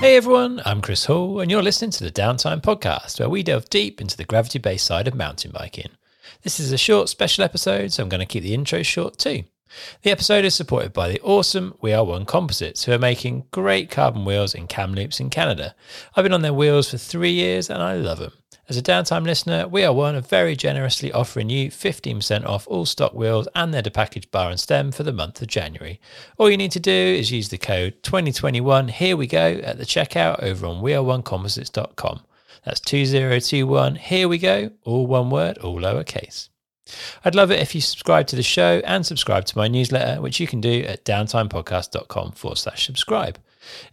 Hey everyone, I'm Chris Hall and you're listening to the Downtime Podcast, where we delve deep into the gravity-based side of mountain biking. This is a short special episode, so I'm going to keep the intro short too. The episode is supported by the awesome We Are One Composites, who are making great carbon wheels in cam loops in Canada. I've been on their wheels for 3 years and I love them. As a Downtime listener, We Are One are very generously offering you 15% off all stock wheels and their depackaged bar and stem for the month of January. All you need to do is use the code 2021HEREWEGO at the checkout over on weareonecomposites.com. That's 2021 here we go, all one word, all lowercase. I'd love it if you subscribe to the show and subscribe to my newsletter, which you can do at downtimepodcast.com/subscribe.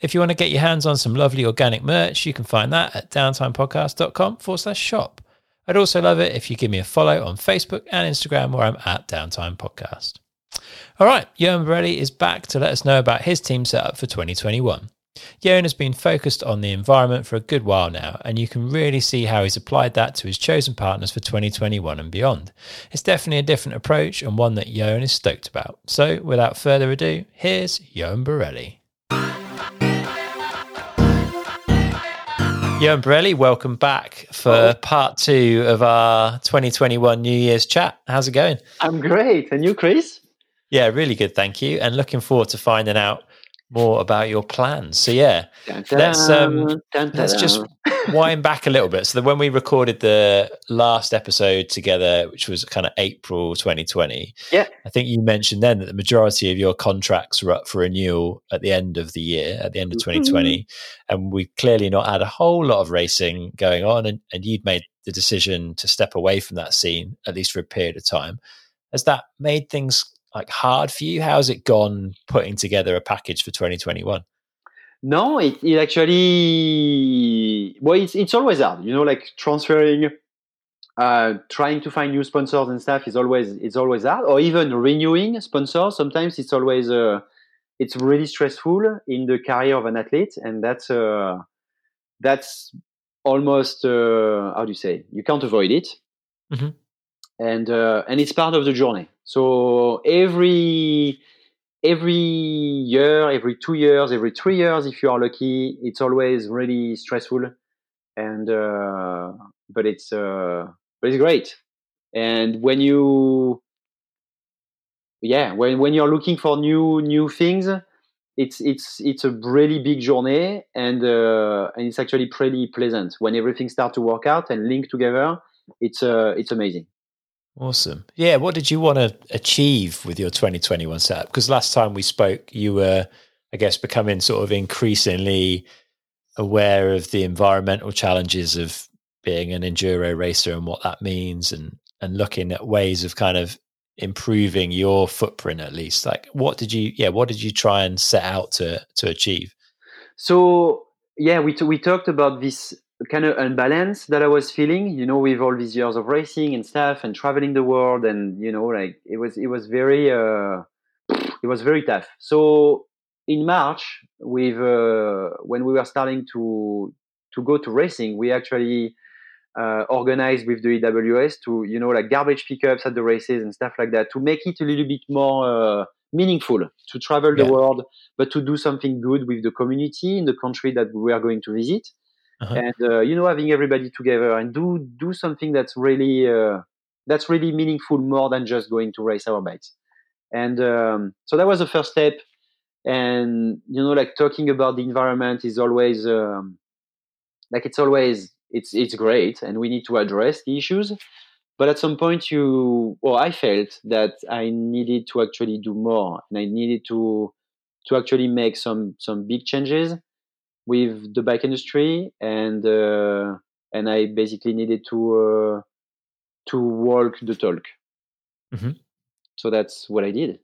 If you want to get your hands on some lovely organic merch, you can find that at downtimepodcast.com/shop. I'd also love it if you give me a follow on Facebook and Instagram, where I'm at Downtime Podcast. All right, Yoann Barelli is back to let us know about his team setup for 2021. Yoann has been focused on the environment for a good while now, and you can really see how he's applied that to his chosen partners for 2021 and beyond. It's definitely a different approach and one that Yoann is stoked about. So without further ado, here's Yoann Barelli. Yoann Barelli, welcome back for part two of our 2021 New Year's chat. How's it going? I'm great. And you, Chris? Yeah, really good. Thank you. And looking forward to finding out more about your plans. So yeah, let's just wind back a little bit. So that when we recorded the last episode together, which was kind of April 2020, I think you mentioned then that the majority of your contracts were up for renewal at the end of the year, at the end of 2020, and we clearly not had a whole lot of racing going on, and you'd made the decision to step away from that scene, at least for a period of time. Has that made things like hard for you? How's it gone putting together a package for 2021? No, it actually, well, it's always hard, you know, like transferring, trying to find new sponsors and stuff is always hard, or even renewing sponsors. Sometimes it's always, it's really stressful in the career of an athlete. And that's almost, how do you say? You can't avoid it. Mm-hmm. And it's part of the journey. So every year, every 2 years, every 3 years, if you are lucky, it's always really stressful. And but it's great. And when you when you're looking for new things, it's a really big journey, and it's actually pretty pleasant when everything starts to work out and link together. It's amazing. Awesome. Yeah. What did you want to achieve with your 2021 setup? Because last time we spoke, you were, I guess, becoming sort of increasingly aware of the environmental challenges of being an enduro racer and what that means, and looking at ways of kind of improving your footprint, at least. Like, what did you try and set out to achieve? So, yeah, we talked about this kind of unbalance that I was feeling, you know, with all these years of racing and stuff and traveling the world, and you know, like it was very tough. So in March, with when we were starting to go to racing, we actually organized with the EWS to, you know, like garbage pickups at the races and stuff like that, to make it a little bit more meaningful to travel the world, but to do something good with the community in the country that we are going to visit. Uh-huh. And you know, having everybody together and do something that's really meaningful, more than just going to race our bikes. And so that was the first step. And you know, like talking about the environment is always it's great, and we need to address the issues. But at some point, I felt that I needed to actually do more, and I needed to actually make some big changes with the bike industry, and I basically needed to walk the talk. Mm-hmm. So that's what I did.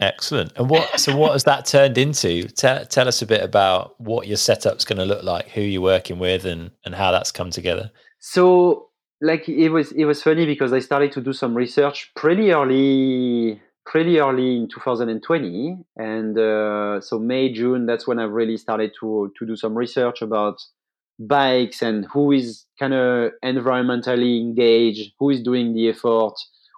Excellent. And what has that turned into? Tell us a bit about what your setup's going to look like, who you're working with, and how that's come together. So, like, it was funny because I started to do some research pretty early in 2020, and so May, June, that's when I really started to do some research about bikes and who is kind of environmentally engaged, who is doing the effort,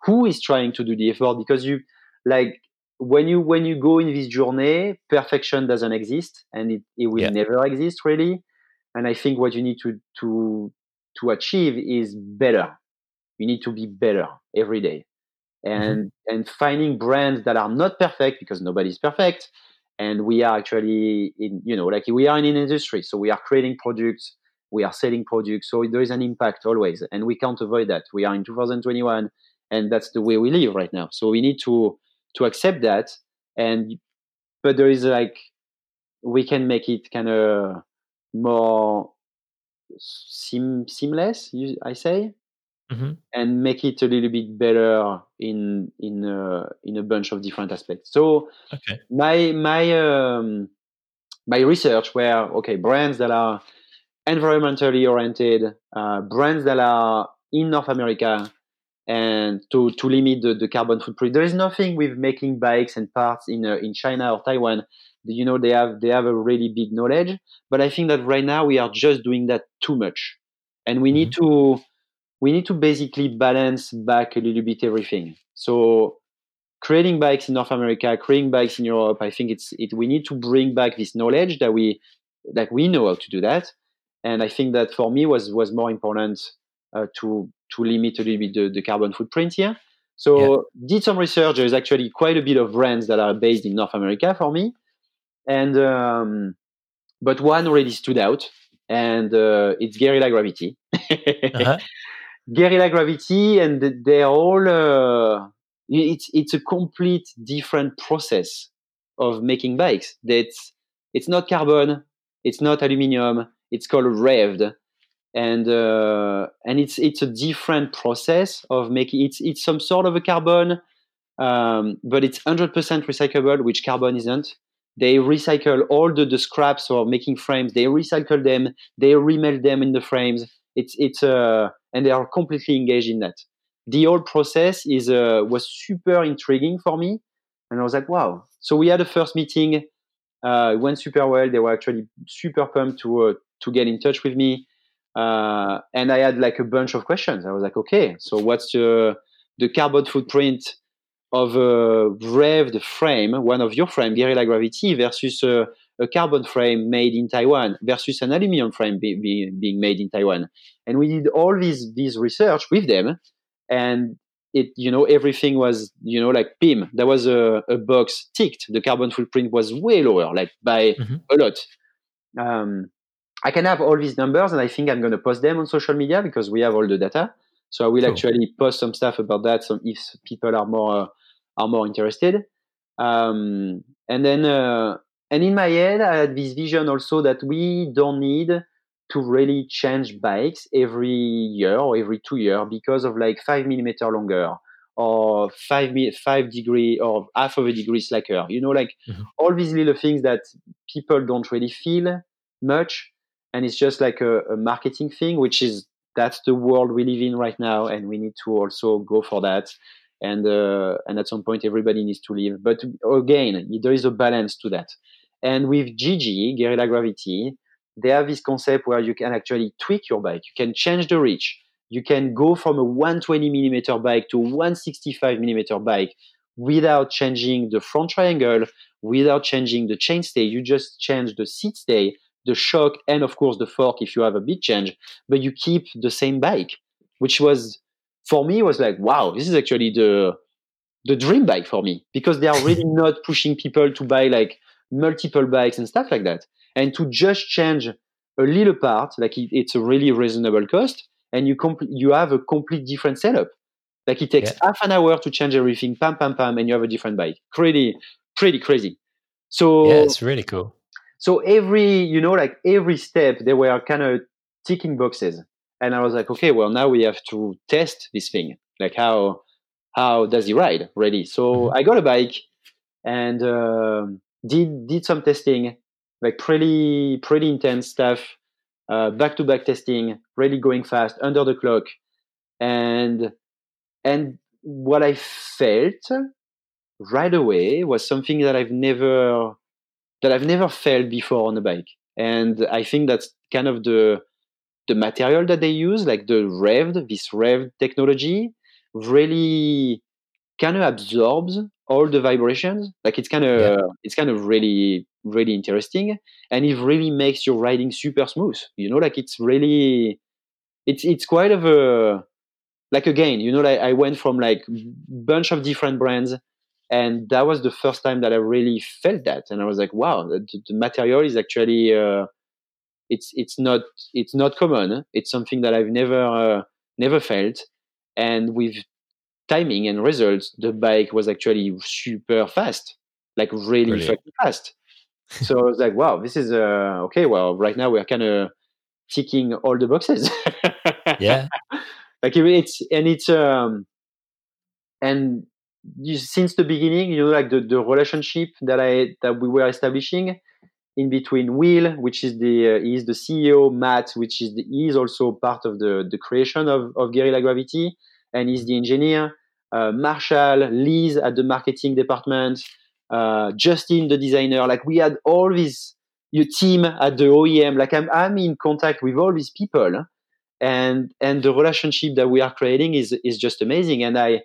who is trying to do the effort, because you, like, when you go in this journey, perfection doesn't exist, and it will never exist really. And I think what you need to achieve is better. You need to be better every day, and finding brands that are not perfect, because nobody's perfect. And we are actually in an industry, so we are creating products, we are selling products, so there is an impact always, and we can't avoid that. We are in 2021, and that's the way we live right now. So we need to accept that, but there is we can make it kind of more seamless, I say, and make it a little bit better in a bunch of different aspects. So my research were brands that are environmentally oriented, brands that are in North America, and to limit the carbon footprint. There is nothing with making bikes and parts in China or Taiwan. They have a really big knowledge, but I think that right now we are just doing that too much, and we need to basically balance back a little bit everything. So creating bikes in North America, creating bikes in Europe, I think we need to bring back this knowledge that we know how to do that. And I think that for me was more important to limit a little bit the carbon footprint here. So did some research. There is actually quite a bit of brands that are based in North America for me. And but one really stood out, and it's Guerrilla Gravity. Guerrilla Gravity, and they're all it's a complete different process of making bikes. It's not carbon, it's not aluminum, it's called revved, and it's a different process of making. It's some sort of a carbon, but it's 100% recyclable, which carbon isn't. They recycle all the scraps or making frames. They recycle them. They remelt them in the frames. And they are completely engaged in that. The whole process was super intriguing for me, and I was like, wow. So we had a first meeting. It went super well. They were actually super pumped to get in touch with me, and I had a bunch of questions. I was like, okay, so what's the carbon footprint of a revved frame, one of your frame, Guerrilla Gravity, versus a carbon frame made in Taiwan versus an aluminum frame being made in Taiwan? And we did all this research with them, and everything was PIM. There was a box ticked. The carbon footprint was way lower, by a lot. I can have all these numbers, and I think I'm going to post them on social media because we have all the data. So I will actually post some stuff about that, if people are more interested. And in my head, I had this vision also that we don't need to really change bikes every year or every 2 years because of 5 millimeter longer or 5 degree or half of a degree slacker. All these little things that people don't really feel much, and it's just a marketing thing, which is. That's the world we live in right now, and we need to also go for that. And at some point, everybody needs to live. But again, there is a balance to that. And with GG, Guerrilla Gravity, they have this concept where you can actually tweak your bike. You can change the reach. You can go from a 120 millimeter bike to 165 millimeter bike without changing the front triangle, without changing the chainstay. You just change the seat stay, the shock, and of course the fork if you have a big change, but you keep the same bike, which was wow, this is actually the dream bike for me, because they are really not pushing people to buy multiple bikes and stuff like that, and to just change a little part, it's a really reasonable cost, and you have a complete different setup. It takes half an hour to change everything, pam, and you have a different bike. Pretty crazy. So yeah, it's really cool. So every step, they were kind of ticking boxes. And I was like, okay, well, now we have to test this thing. How does he ride, really? So I got a bike and did some testing, pretty intense stuff, back-to-back testing, really going fast, under the clock. And what I felt right away was something that I've never felt before on a bike. And I think that's kind of the material that they use, this revved technology, really kind of absorbs all the vibrations. Like it's kind of really, really interesting. And it really makes your riding super smooth. You know, like it's quite of a, like, again, you know, like I went from like bunch of different brands, and that was the first time that I really felt that. And I was like, wow, the material is actually, it's not common. It's something that I've never felt. And with timing and results, the bike was actually super fast, like really fucking fast. So I was like, wow, this is okay. Well, right now we're kind of ticking all the boxes. Yeah. Like it's since the beginning, you know, like the relationship that we were establishing in between Will, which is he is the CEO, Matt, which is he is also part of the creation of Guerrilla Gravity, and he's the engineer, Marshall, Liz at the marketing department, Justin, the designer. Like we had all these, your team at the OEM. Like I'm in contact with all these people, and the relationship that we are creating is just amazing. And I,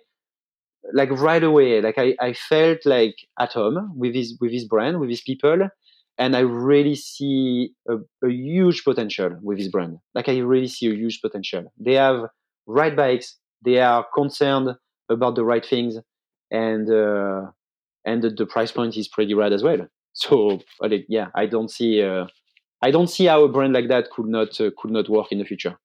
like right away, like I felt like at home with his brand, with his people, and I really see a huge potential with his brand. Like I really see a huge potential. They have right bikes. They are concerned about the right things, and the price point is pretty rad as well. So yeah, I don't see how a brand like that could not work in the future.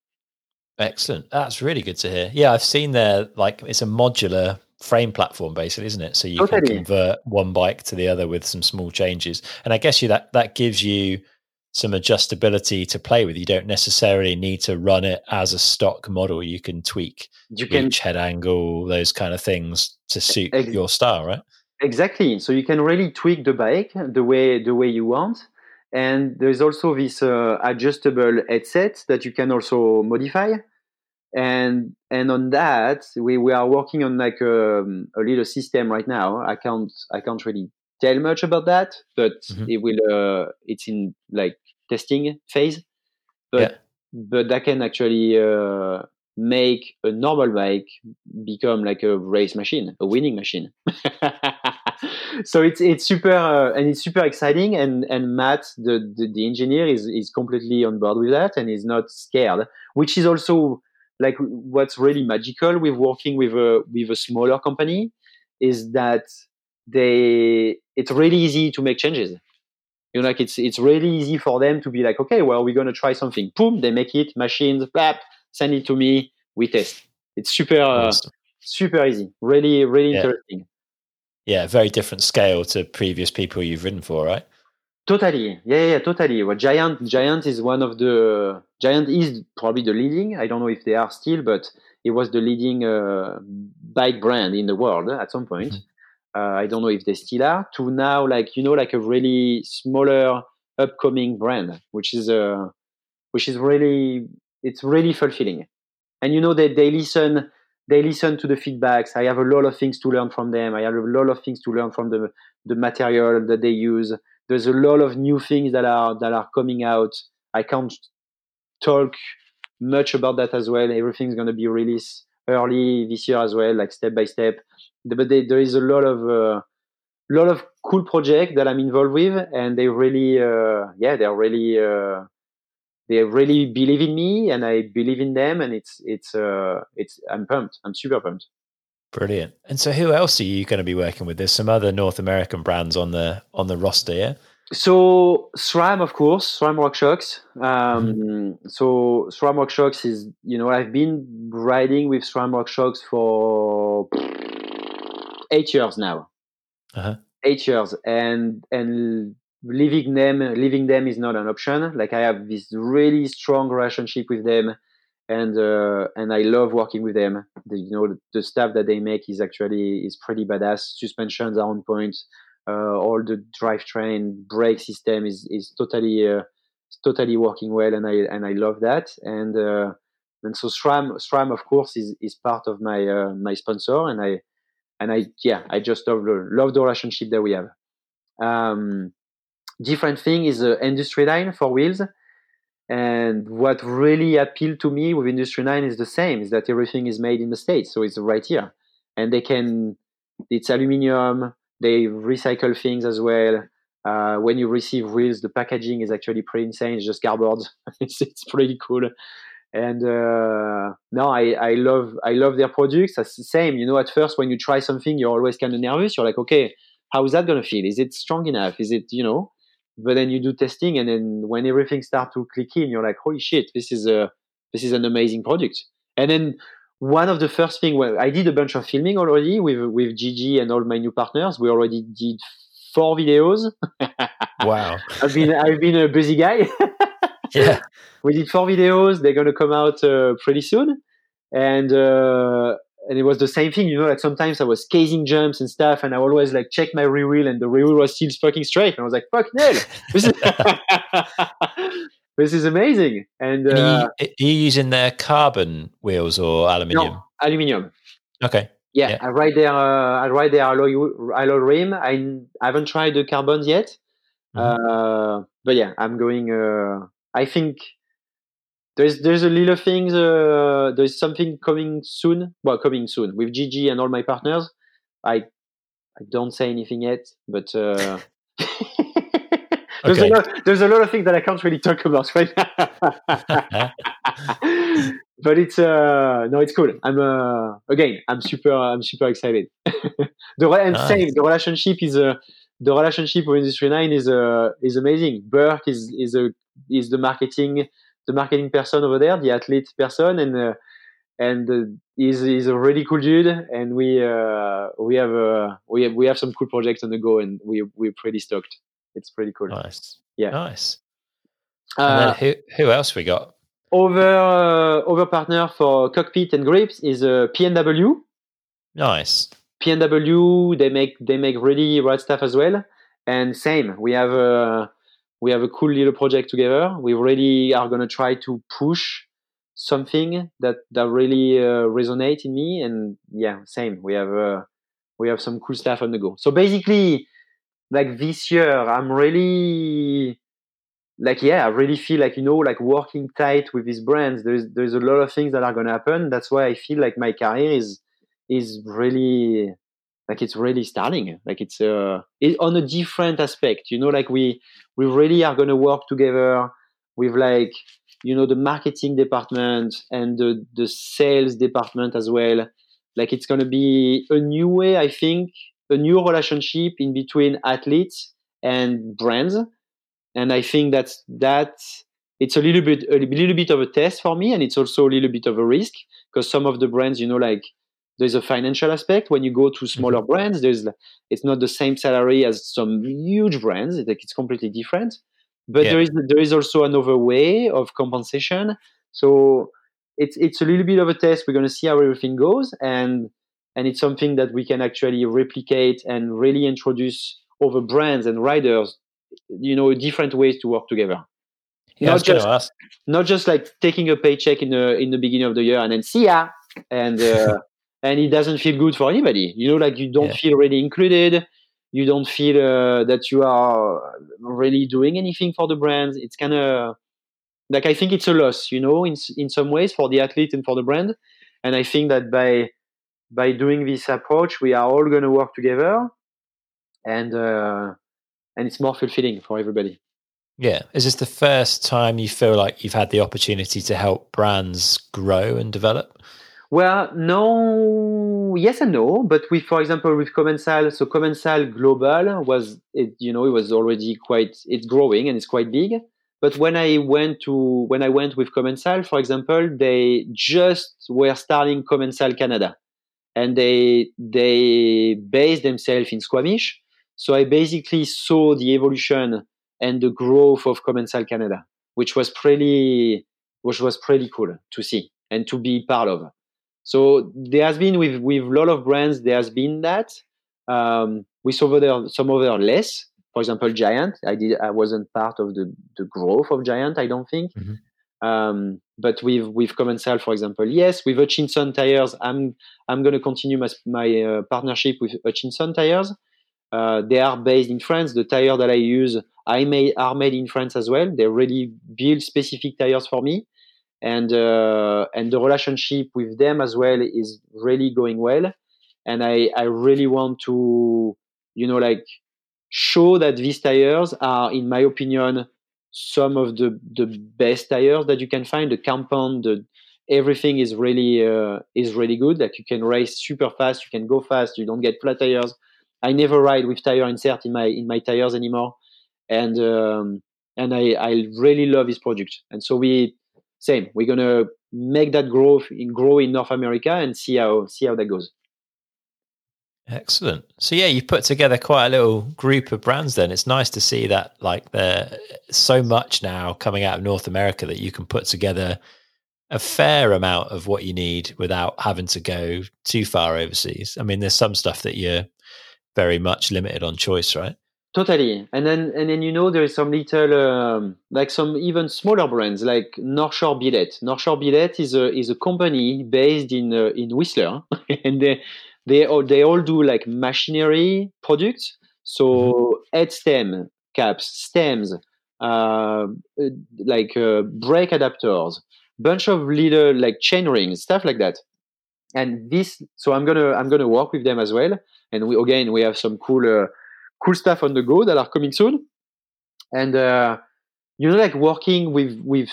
Excellent. That's really good to hear. Yeah, I've seen there, like it's a modular frame platform basically, isn't it? So you can convert one bike to the other with some small changes, and I guess you that gives you some adjustability to play with. You don't necessarily need to run it as a stock model. You can tweak each head angle, those kind of things to suit your style, right? Exactly. So you can really tweak the bike the way you want, and there is also this adjustable headset that you can also modify. And on that, we are working on like a little system right now. I can't really tell much about that, but it will. It's in like testing phase, but that can actually make a normal bike become like a race machine, a winning machine. So it's super and it's super exciting. And Matt, the engineer, is completely on board with that and is not scared, which is also. Like what's really magical with working with a smaller company is that it's really easy to make changes. You know, like it's really easy for them to be like, okay, well, we're gonna try something. Boom, they make it, machines, blap, send it to me, we test. It's super super easy. Really, really interesting. Yeah, very different scale to previous people you've ridden for, right? Totally. Yeah, totally. Well, Giant is one of the... Giant is probably the leading. I don't know if they are still, but it was the leading bike brand in the world at some point. I don't know if they still are. To now, like, you know, like a really smaller upcoming brand, which is really... It's really fulfilling. And, you know, they listen to the feedbacks. I have a lot of things to learn from them. I have a lot of things to learn from the material that they use. There's a lot of new things that are coming out. I can't talk much about that as well. Everything's going to be released early this year as well, like step by step. But there is a lot of cool projects that I'm involved with, and they really believe in me, and I believe in them, and I'm pumped. I'm super pumped. Brilliant. And so who else are you going to be working with? There's some other North American brands on the roster, yeah? So SRAM, of course, SRAM RockShox. So SRAM RockShox is, you know, I've been riding with SRAM RockShox for 8 years now. 8 years. And leaving them is not an option. Like I have this really strong relationship with them. And I love working with them. The stuff that they make is pretty badass. Suspensions are on point. All the drivetrain brake system is totally working well, and I love that. And so SRAM of course is part of my my sponsor, and I just love the relationship that we have. Different thing is Industry 9 for wheels. And what really appealed to me with Industry 9 is the same, is that everything is made in the States. So it's right here. And they can it's aluminium. They recycle things as well. When you receive wheels, the packaging is actually pretty insane. It's just cardboard. It's pretty cool. And I love their products. That's the same. You know, at first when you try something, you're always kind of nervous. You're like, okay, how is that going to feel? Is it strong enough? Is it, you know? But then you do testing, and then when everything starts to click in, you're like, holy shit, this is an amazing product. And then one of the first things, well, I did a bunch of filming already with Gigi and all my new partners. We already did 4 videos. Wow. I've been a busy guy. Yeah. We did 4 videos. They're going to come out pretty soon. And it was the same thing, you know, like sometimes I was casing jumps and stuff, and I always like check my rear wheel, and the rear wheel was still fucking straight. And I was like, fuck, no, this is amazing. And are you using their carbon wheels or aluminium? No, aluminium. Okay. Yeah. I ride their alloy rim. I haven't tried the carbons yet. Mm-hmm. But yeah, I'm going, I think there's a little things. There's something coming soon. Well, coming soon with Gigi and all my partners. I don't say anything yet, but there's a lot of things that I can't really talk about right now. But it's it's cool. I'm super excited. The relationship is the relationship with Industry 9 is amazing. Burke is the marketing. The marketing person over there, the athlete person, and he's a really cool dude, and we have some cool projects on the go, and we're pretty stoked. It's pretty cool. Nice, yeah, nice. Who else we got? Over partner for cockpit and grips is PNW. Nice. PNW, they make really rad stuff as well, and same. We have a cool little project together. We really are going to try to push something that really resonates in me. And yeah, same. We have some cool stuff on the go. So basically, like this year, I'm really like, yeah, I really feel like, you know, like working tight with these brands. There's a lot of things that are going to happen. That's why I feel like my career is really like it's really starting, like it's on a different aspect, you know, like we really are going to work together with, like, you know, the marketing department and the sales department as well. Like it's going to be a new way, I think, a new relationship in between athletes and brands. And I think that it's a little bit of a test for me, and it's also a little bit of a risk, because some of the brands, you know, like there's a financial aspect. When you go to smaller brands, it's not the same salary as some huge brands. It's completely different. But yeah, there is also another way of compensation. So it's a little bit of a test. We're going to see how everything goes, and it's something that we can actually replicate and really introduce over brands and riders, you know, different ways to work together. Yeah, not just like taking a paycheck in the beginning of the year and then see ya and. And it doesn't feel good for anybody. You know, like you don't feel really included. You don't feel that you are really doing anything for the brands. It's kind of like, I think it's a loss, you know, in some ways for the athlete and for the brand. And I think that by doing this approach, we are all going to work together, and it's more fulfilling for everybody. Yeah. Is this the first time you feel like you've had the opportunity to help brands grow and develop? Well, no, yes and no. But we, for example, with Commencal, so Commencal Global was already it's growing and it's quite big. But when I went with Commencal, for example, they just were starting Commencal Canada, and they based themselves in Squamish. So I basically saw the evolution and the growth of Commencal Canada, which was pretty cool to see and to be part of. So there has been with a lot of brands, there has been that. With some other less. For example, Giant. I wasn't part of the growth of Giant, I don't think. Mm-hmm. But with Commencal, for example, yes. With Hutchinson Tires, I'm going to continue my partnership with Hutchinson Tires. They are based in France. The tire that I use, are made in France as well. They really build specific tires for me. And the relationship with them as well is really going well. And I really want to, you know, like show that these tires are, in my opinion, some of the best tires that you can find. The compound, everything is really good. Like you can race super fast, you can go fast, you don't get flat tires. I never ride with tire insert in my tires anymore, and I really love this project. And so we're gonna make that grow in North America and see how that goes. Excellent. So yeah, you put together quite a little group of brands then. It's nice to see that like there's so much now coming out of North America that you can put together a fair amount of what you need without having to go too far overseas. I mean, there's some stuff that you're very much limited on choice, right? Totally. And then you know, there is some little like some even smaller brands like North Shore Billet. North Shore Billet is a company based in Whistler, and they all do like machinery products, so head stem caps, stems, brake adapters, bunch of little like chain rings, stuff like that. And this, so I'm gonna work with them as well. And we have some cool stuff on the go that are coming soon. And you know, like working with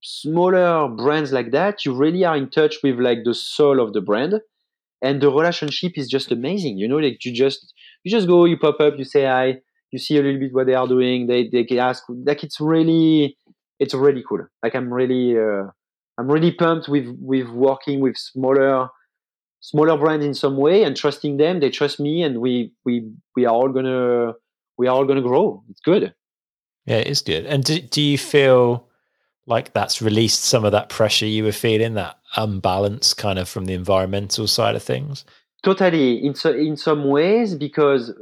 smaller brands like that, you really are in touch with like the soul of the brand, and the relationship is just amazing. You know, like you just go, you pop up, you say hi, you see a little bit what they are doing. They can ask, like it's really cool. Like I'm really pumped with working with smaller brands in some way and trusting them. They trust me, and we are all gonna grow. It's good. Yeah, it is good. And do you feel like that's released some of that pressure you were feeling, that unbalance kind of from the environmental side of things? Totally, in some ways, because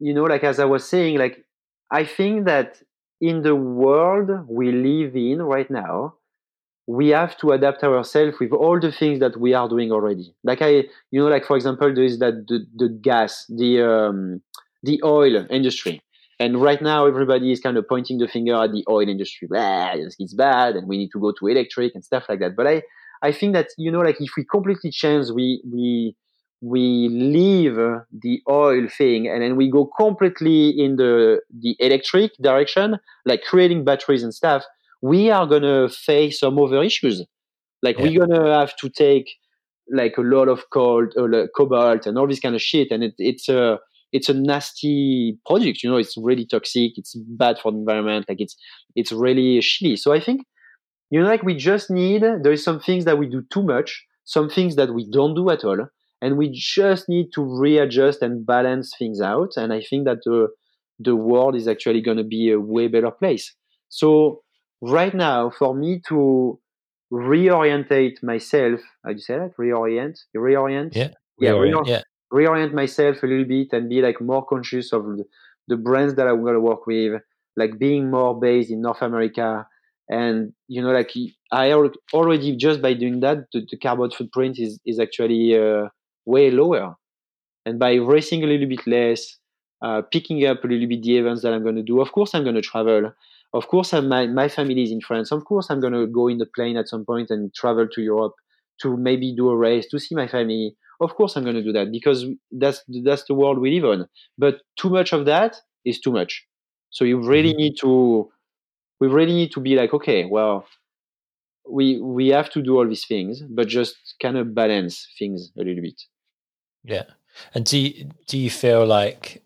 you know, like as I was saying, like I think that in the world we live in right now, we have to adapt ourselves with all the things that we are doing already. Like for example, there is that the gas, the oil industry, and right now everybody is kind of pointing the finger at the oil industry. Blah, it's bad, and we need to go to electric and stuff like that. But I think that, you know, like if we completely change, we leave the oil thing and then we go completely in the electric direction, like creating batteries and stuff, we are going to face some other issues. Like we're going to have to take like a lot of cobalt and all this kind of shit. And it's a nasty product, you know, it's really toxic. It's bad for the environment. Like it's really shitty. So I think, you know, like we just need, there is some things that we do too much, some things that we don't do at all. And we just need to readjust and balance things out. And I think that the world is actually going to be a way better place. So right now, for me to reorientate myself, how do you say that? Reorient? Reorient myself a little bit and be like more conscious of the brands that I'm going to work with, like being more based in North America. And, you know, like I already, just by doing that, the carbon footprint is actually way lower. And by racing a little bit less, picking up a little bit the events that I'm going to do, of course I'm going to travel. Of course, my family is in France. Of course, I'm going to go in the plane at some point and travel to Europe to maybe do a race, to see my family. Of course, I'm going to do that because that's the world we live on. But too much of that is too much. So we really need to be like, okay, well, we have to do all these things, but just kind of balance things a little bit. Yeah. And do you feel like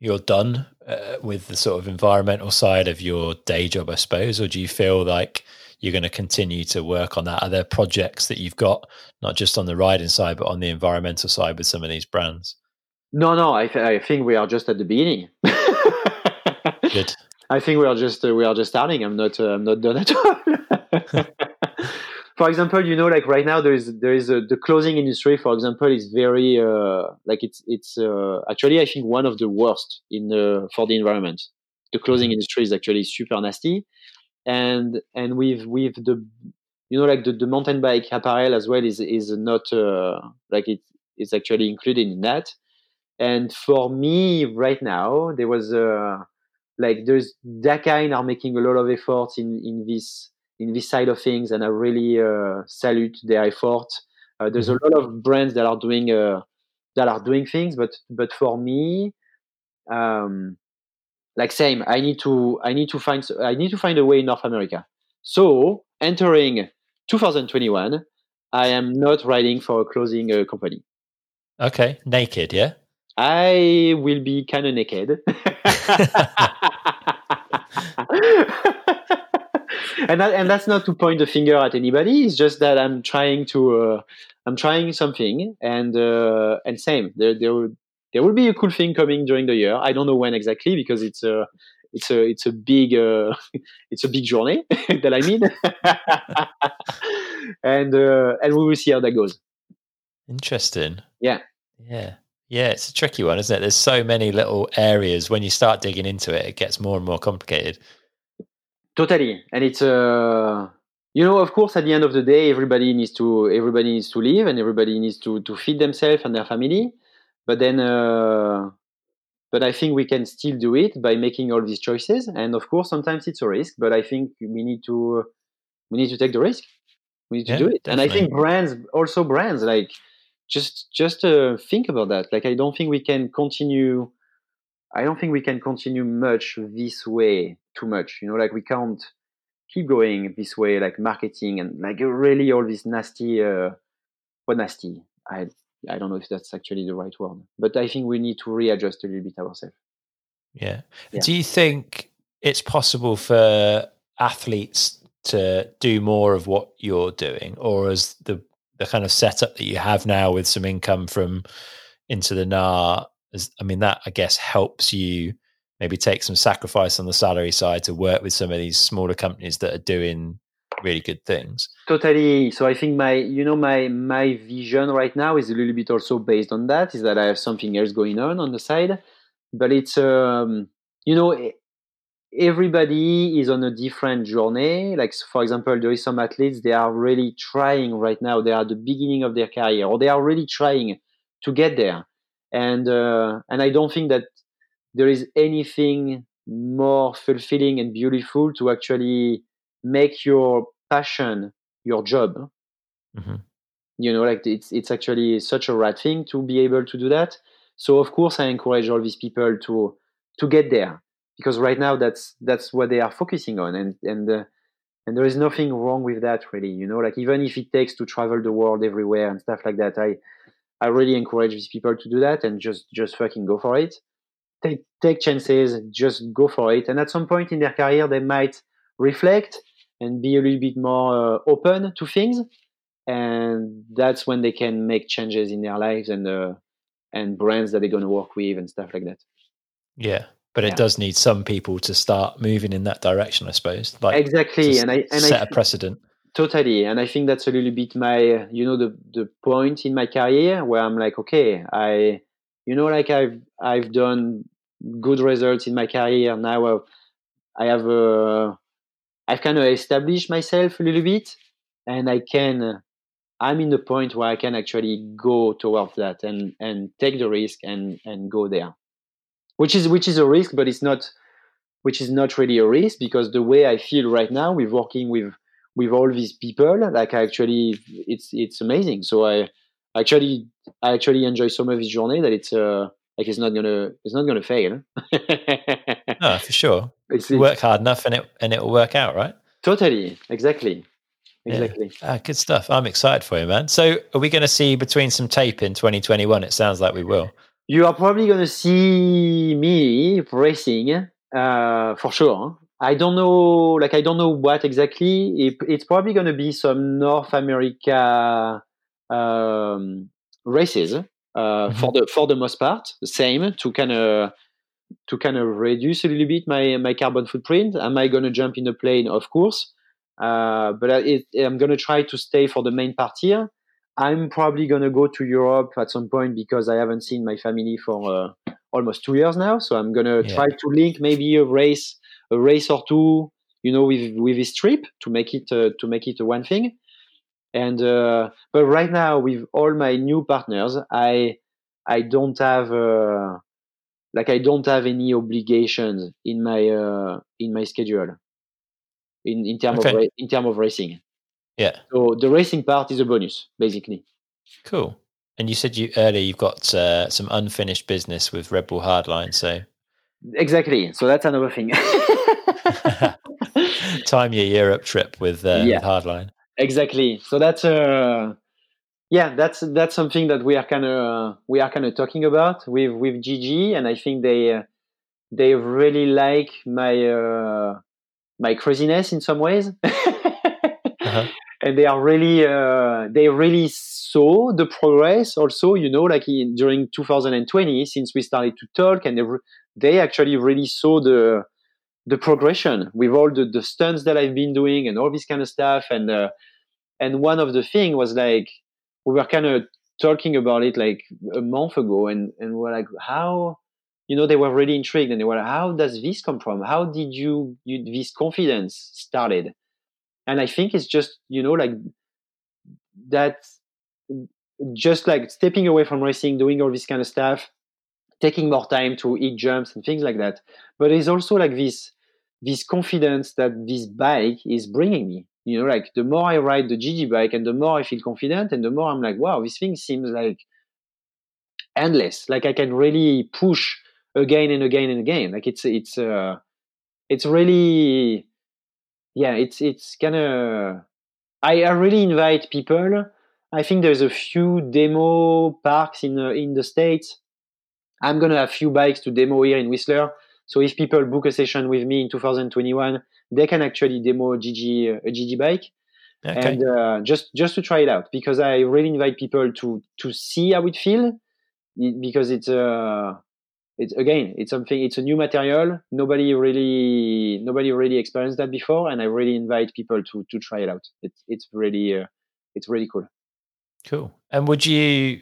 you're done with the sort of environmental side of your day job, I suppose, or do you feel like you're going to continue to work on that? Are there projects that you've got, not just on the riding side, but on the environmental side with some of these brands? No, I think we are just at the beginning. Good. I think we are just starting. I'm not done at all. For example, you know, like right now there is the clothing industry, for example, is very it's actually I think one of the worst in for the environment. The clothing industry is actually super nasty, and with the, you know, like the mountain bike apparel as well is not like it's actually included in that. And for me right now there was like there's Dakine are making a lot of efforts in this side of things, and I really salute their effort. There's a lot of brands that are doing that are doing things, but for me, like same, I need to find a way in North America. So entering 2021, I am not riding for a closing company. Okay, naked, yeah. I will be kind of naked. And that's not to point the finger at anybody. It's just that I'm trying to, I'm trying something, and same. There will be a cool thing coming during the year. I don't know when exactly, because it's a big journey that I need. And we will see how that goes. Interesting. Yeah. It's a tricky one, isn't it? There's so many little areas. When you start digging into it, it gets more and more complicated. Totally, and it's of course, at the end of the day, everybody needs to live, and everybody needs to feed themselves and their family. But then, but I think we can still do it by making all these choices. And of course, sometimes it's a risk, but I think we need to take the risk. We need to do it, definitely. And I think brands like just think about that. Like, I don't think we can continue much this way too much. You know, like we can't keep going this way, like marketing and like really all this nasty, nasty. I don't know if that's actually the right word, but I think we need to readjust a little bit ourselves. Yeah. Do you think it's possible for athletes to do more of what you're doing, or is the kind of setup that you have now with some income from Into the NAR, I mean, that I guess helps you maybe take some sacrifice on the salary side to work with some of these smaller companies that are doing really good things? Totally. So I think my vision right now is a little bit also based on that, is that I have something else going on the side, but it's, everybody is on a different journey. Like, for example, there is some athletes, they are really trying right now. They are at the beginning of their career, or they are really trying to get there. And I don't think that there is anything more fulfilling and beautiful to actually make your passion your job. Mm-hmm. You know, like it's actually such a rad thing to be able to do that. So of course, I encourage all these people to get there, because right now that's what they are focusing on, and there is nothing wrong with that, really. You know, like even if it takes to travel the world everywhere and stuff like that, I really encourage these people to do that and just fucking go for it. Take chances, just go for it. And at some point in their career, they might reflect and be a little bit more open to things. And that's when they can make changes in their lives and brands that they're going to work with and stuff like that. Yeah, but it does need some people to start moving in that direction, I suppose. Like, exactly. And set a precedent. Totally. And I think that's a little bit my, the point in my career where I'm like, okay, I've done good results in my career. Now I've kind of established myself a little bit, and I'm in the point where I can actually go towards that and take the risk and go there, which is a risk, but which is not really a risk, because the way I feel right now with working with all these people, like I actually, it's amazing. So I actually enjoy so much this journey that it's not gonna fail. No, for sure. You work hard enough and it'll work out, right? Totally, exactly. Yeah. Good stuff. I'm excited for you, man. So, are we going to see Between Some Tape in 2021? It sounds like we will. You are probably going to see me racing for sure. I don't know what exactly. It's probably going to be some North America races, mm-hmm. for the most part, the same, to kind of reduce a little bit my carbon footprint. Am I going to jump in a plane? Of course, but I'm going to try to stay for the main part here. I'm probably going to go to Europe at some point, because I haven't seen my family for almost 2 years now. So I'm going to try to link maybe a race or two, with this trip, to make it a one thing. And but right now, with all my new partners, I don't have any obligations in my schedule in term of racing. Yeah. So the racing part is a bonus, basically. Cool. And you said earlier you've got some unfinished business with Red Bull Hardline, so... Exactly. So that's another thing. Time your Europe trip with Hardline. Exactly. So that's something that we are kind of talking about with Gigi, and I think they really like my craziness in some ways. Uh-huh. And they are really they really saw the progress also, you know, like during 2020 since we started to talk, and they actually really saw the progression with all the stunts that I've been doing and all this kind of stuff. And one of the things was like, we were kind of talking about it like a month ago, and we're like, how, you know, they were really intrigued, and they were like, how does this come from? How did you this confidence started? And I think it's just, you know, like that, just like stepping away from racing, doing all this kind of stuff, taking more time to hit jumps and things like that. But it's also like this confidence that this bike is bringing me. You know, like the more I ride the GG bike and the more I feel confident and the more I'm like, wow, this thing seems like endless. Like I can really push again and again and again. Like it's really, yeah, it's kind of, I really invite people. I think there's a few demo parks in the States. I'm going to have a few bikes to demo here in Whistler. So if people book a session with me in 2021, they can actually demo a GG bike. Okay. And just to try it out, because I really invite people to see how it feels, because it's a new material. Nobody really experienced that before. And I really invite people to try it out. It's really cool. Cool. And would you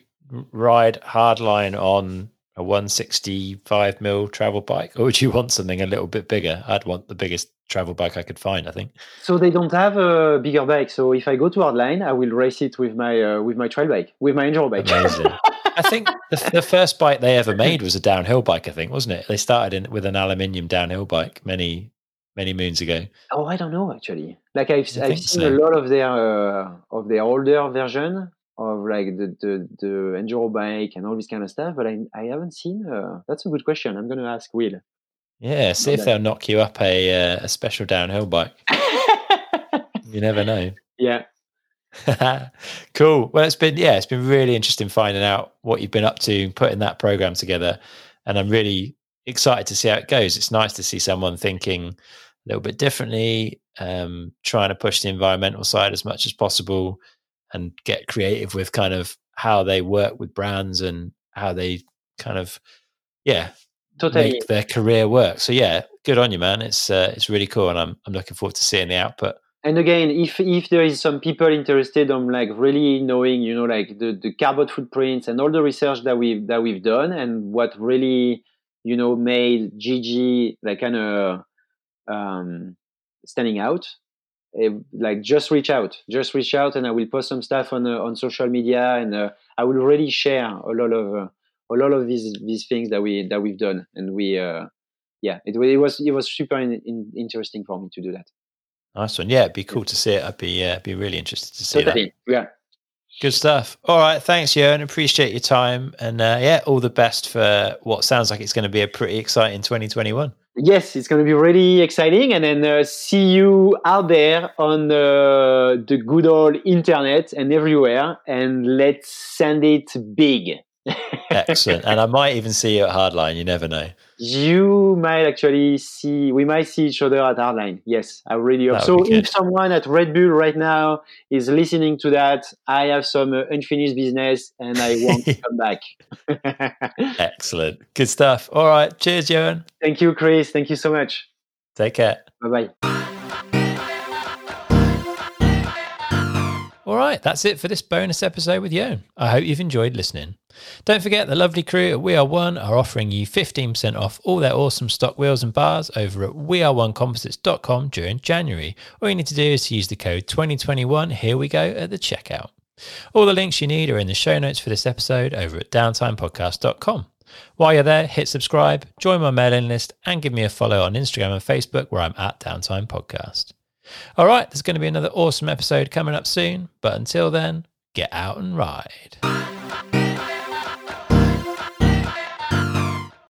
ride Hardline on a 165 mil travel bike, or would you want something a little bit bigger? I'd want the biggest travel bike I could find, I think. So they don't have a bigger bike. So if I go to Hardline, I will race it with my trail bike, with my enduro bike. Amazing. I think the first bike they ever made was a downhill bike, I think, wasn't it? They started with an aluminium downhill bike many moons ago. Oh, I don't know actually. Like I've seen a lot of their older version of like the enduro bike and all this kind of stuff, but I haven't seen. That's a good question. I'm going to ask Will. Yeah, see if they'll knock you up a special downhill bike. You never know. Yeah. Cool. Well, it's been really interesting finding out what you've been up to, putting that program together, and I'm really excited to see how it goes. It's nice to see someone thinking a little bit differently, trying to push the environmental side as much as possible, and get creative with kind of how they work with brands and how they kind of, yeah, totally make their career work. So yeah, good on you, man. It's really cool, and I'm looking forward to seeing the output. And again, if there is some people interested on like really knowing, you know, like the carbon footprints and all the research that we've done, and what really, you know, made GG like kind of standing out. Like just reach out, and I will post some stuff on social media, and I will really share a lot of these things that we've done, and it was super interesting for me to do that. Nice one. Yeah, it'd be cool to see it. I'd be really interested to see that. Yeah, good stuff. All right, thanks, Yoann. Appreciate your time, and all the best for what sounds like it's going to be a pretty exciting 2021. Yes, it's going to be really exciting, and then see you out there on the good old internet and everywhere, and let's send it big. Excellent. And I might even see you at Hardline, you never know. You might actually we might see each other at Hardline. Yes, I really hope so. If someone at Red Bull right now is listening to that, I have some unfinished business and I want to come back. Excellent. Good stuff. All right. Cheers, Yoann. Thank you, Chris. Thank you so much. Take care. Bye-bye. All right, that's it for this bonus episode with Yoann. I hope you've enjoyed listening. Don't forget the lovely crew at We Are One are offering you 15% off all their awesome stock wheels and bars over at weareonecomposites.com during January. All you need to do is to use the code 2021 here we go at the checkout. All the links you need are in the show notes for this episode over at downtimepodcast.com. While you're there, hit subscribe, join my mailing list, and give me a follow on Instagram and Facebook, where I'm at Downtime Podcast. All right, there's going to be another awesome episode coming up soon, but until then, get out and ride.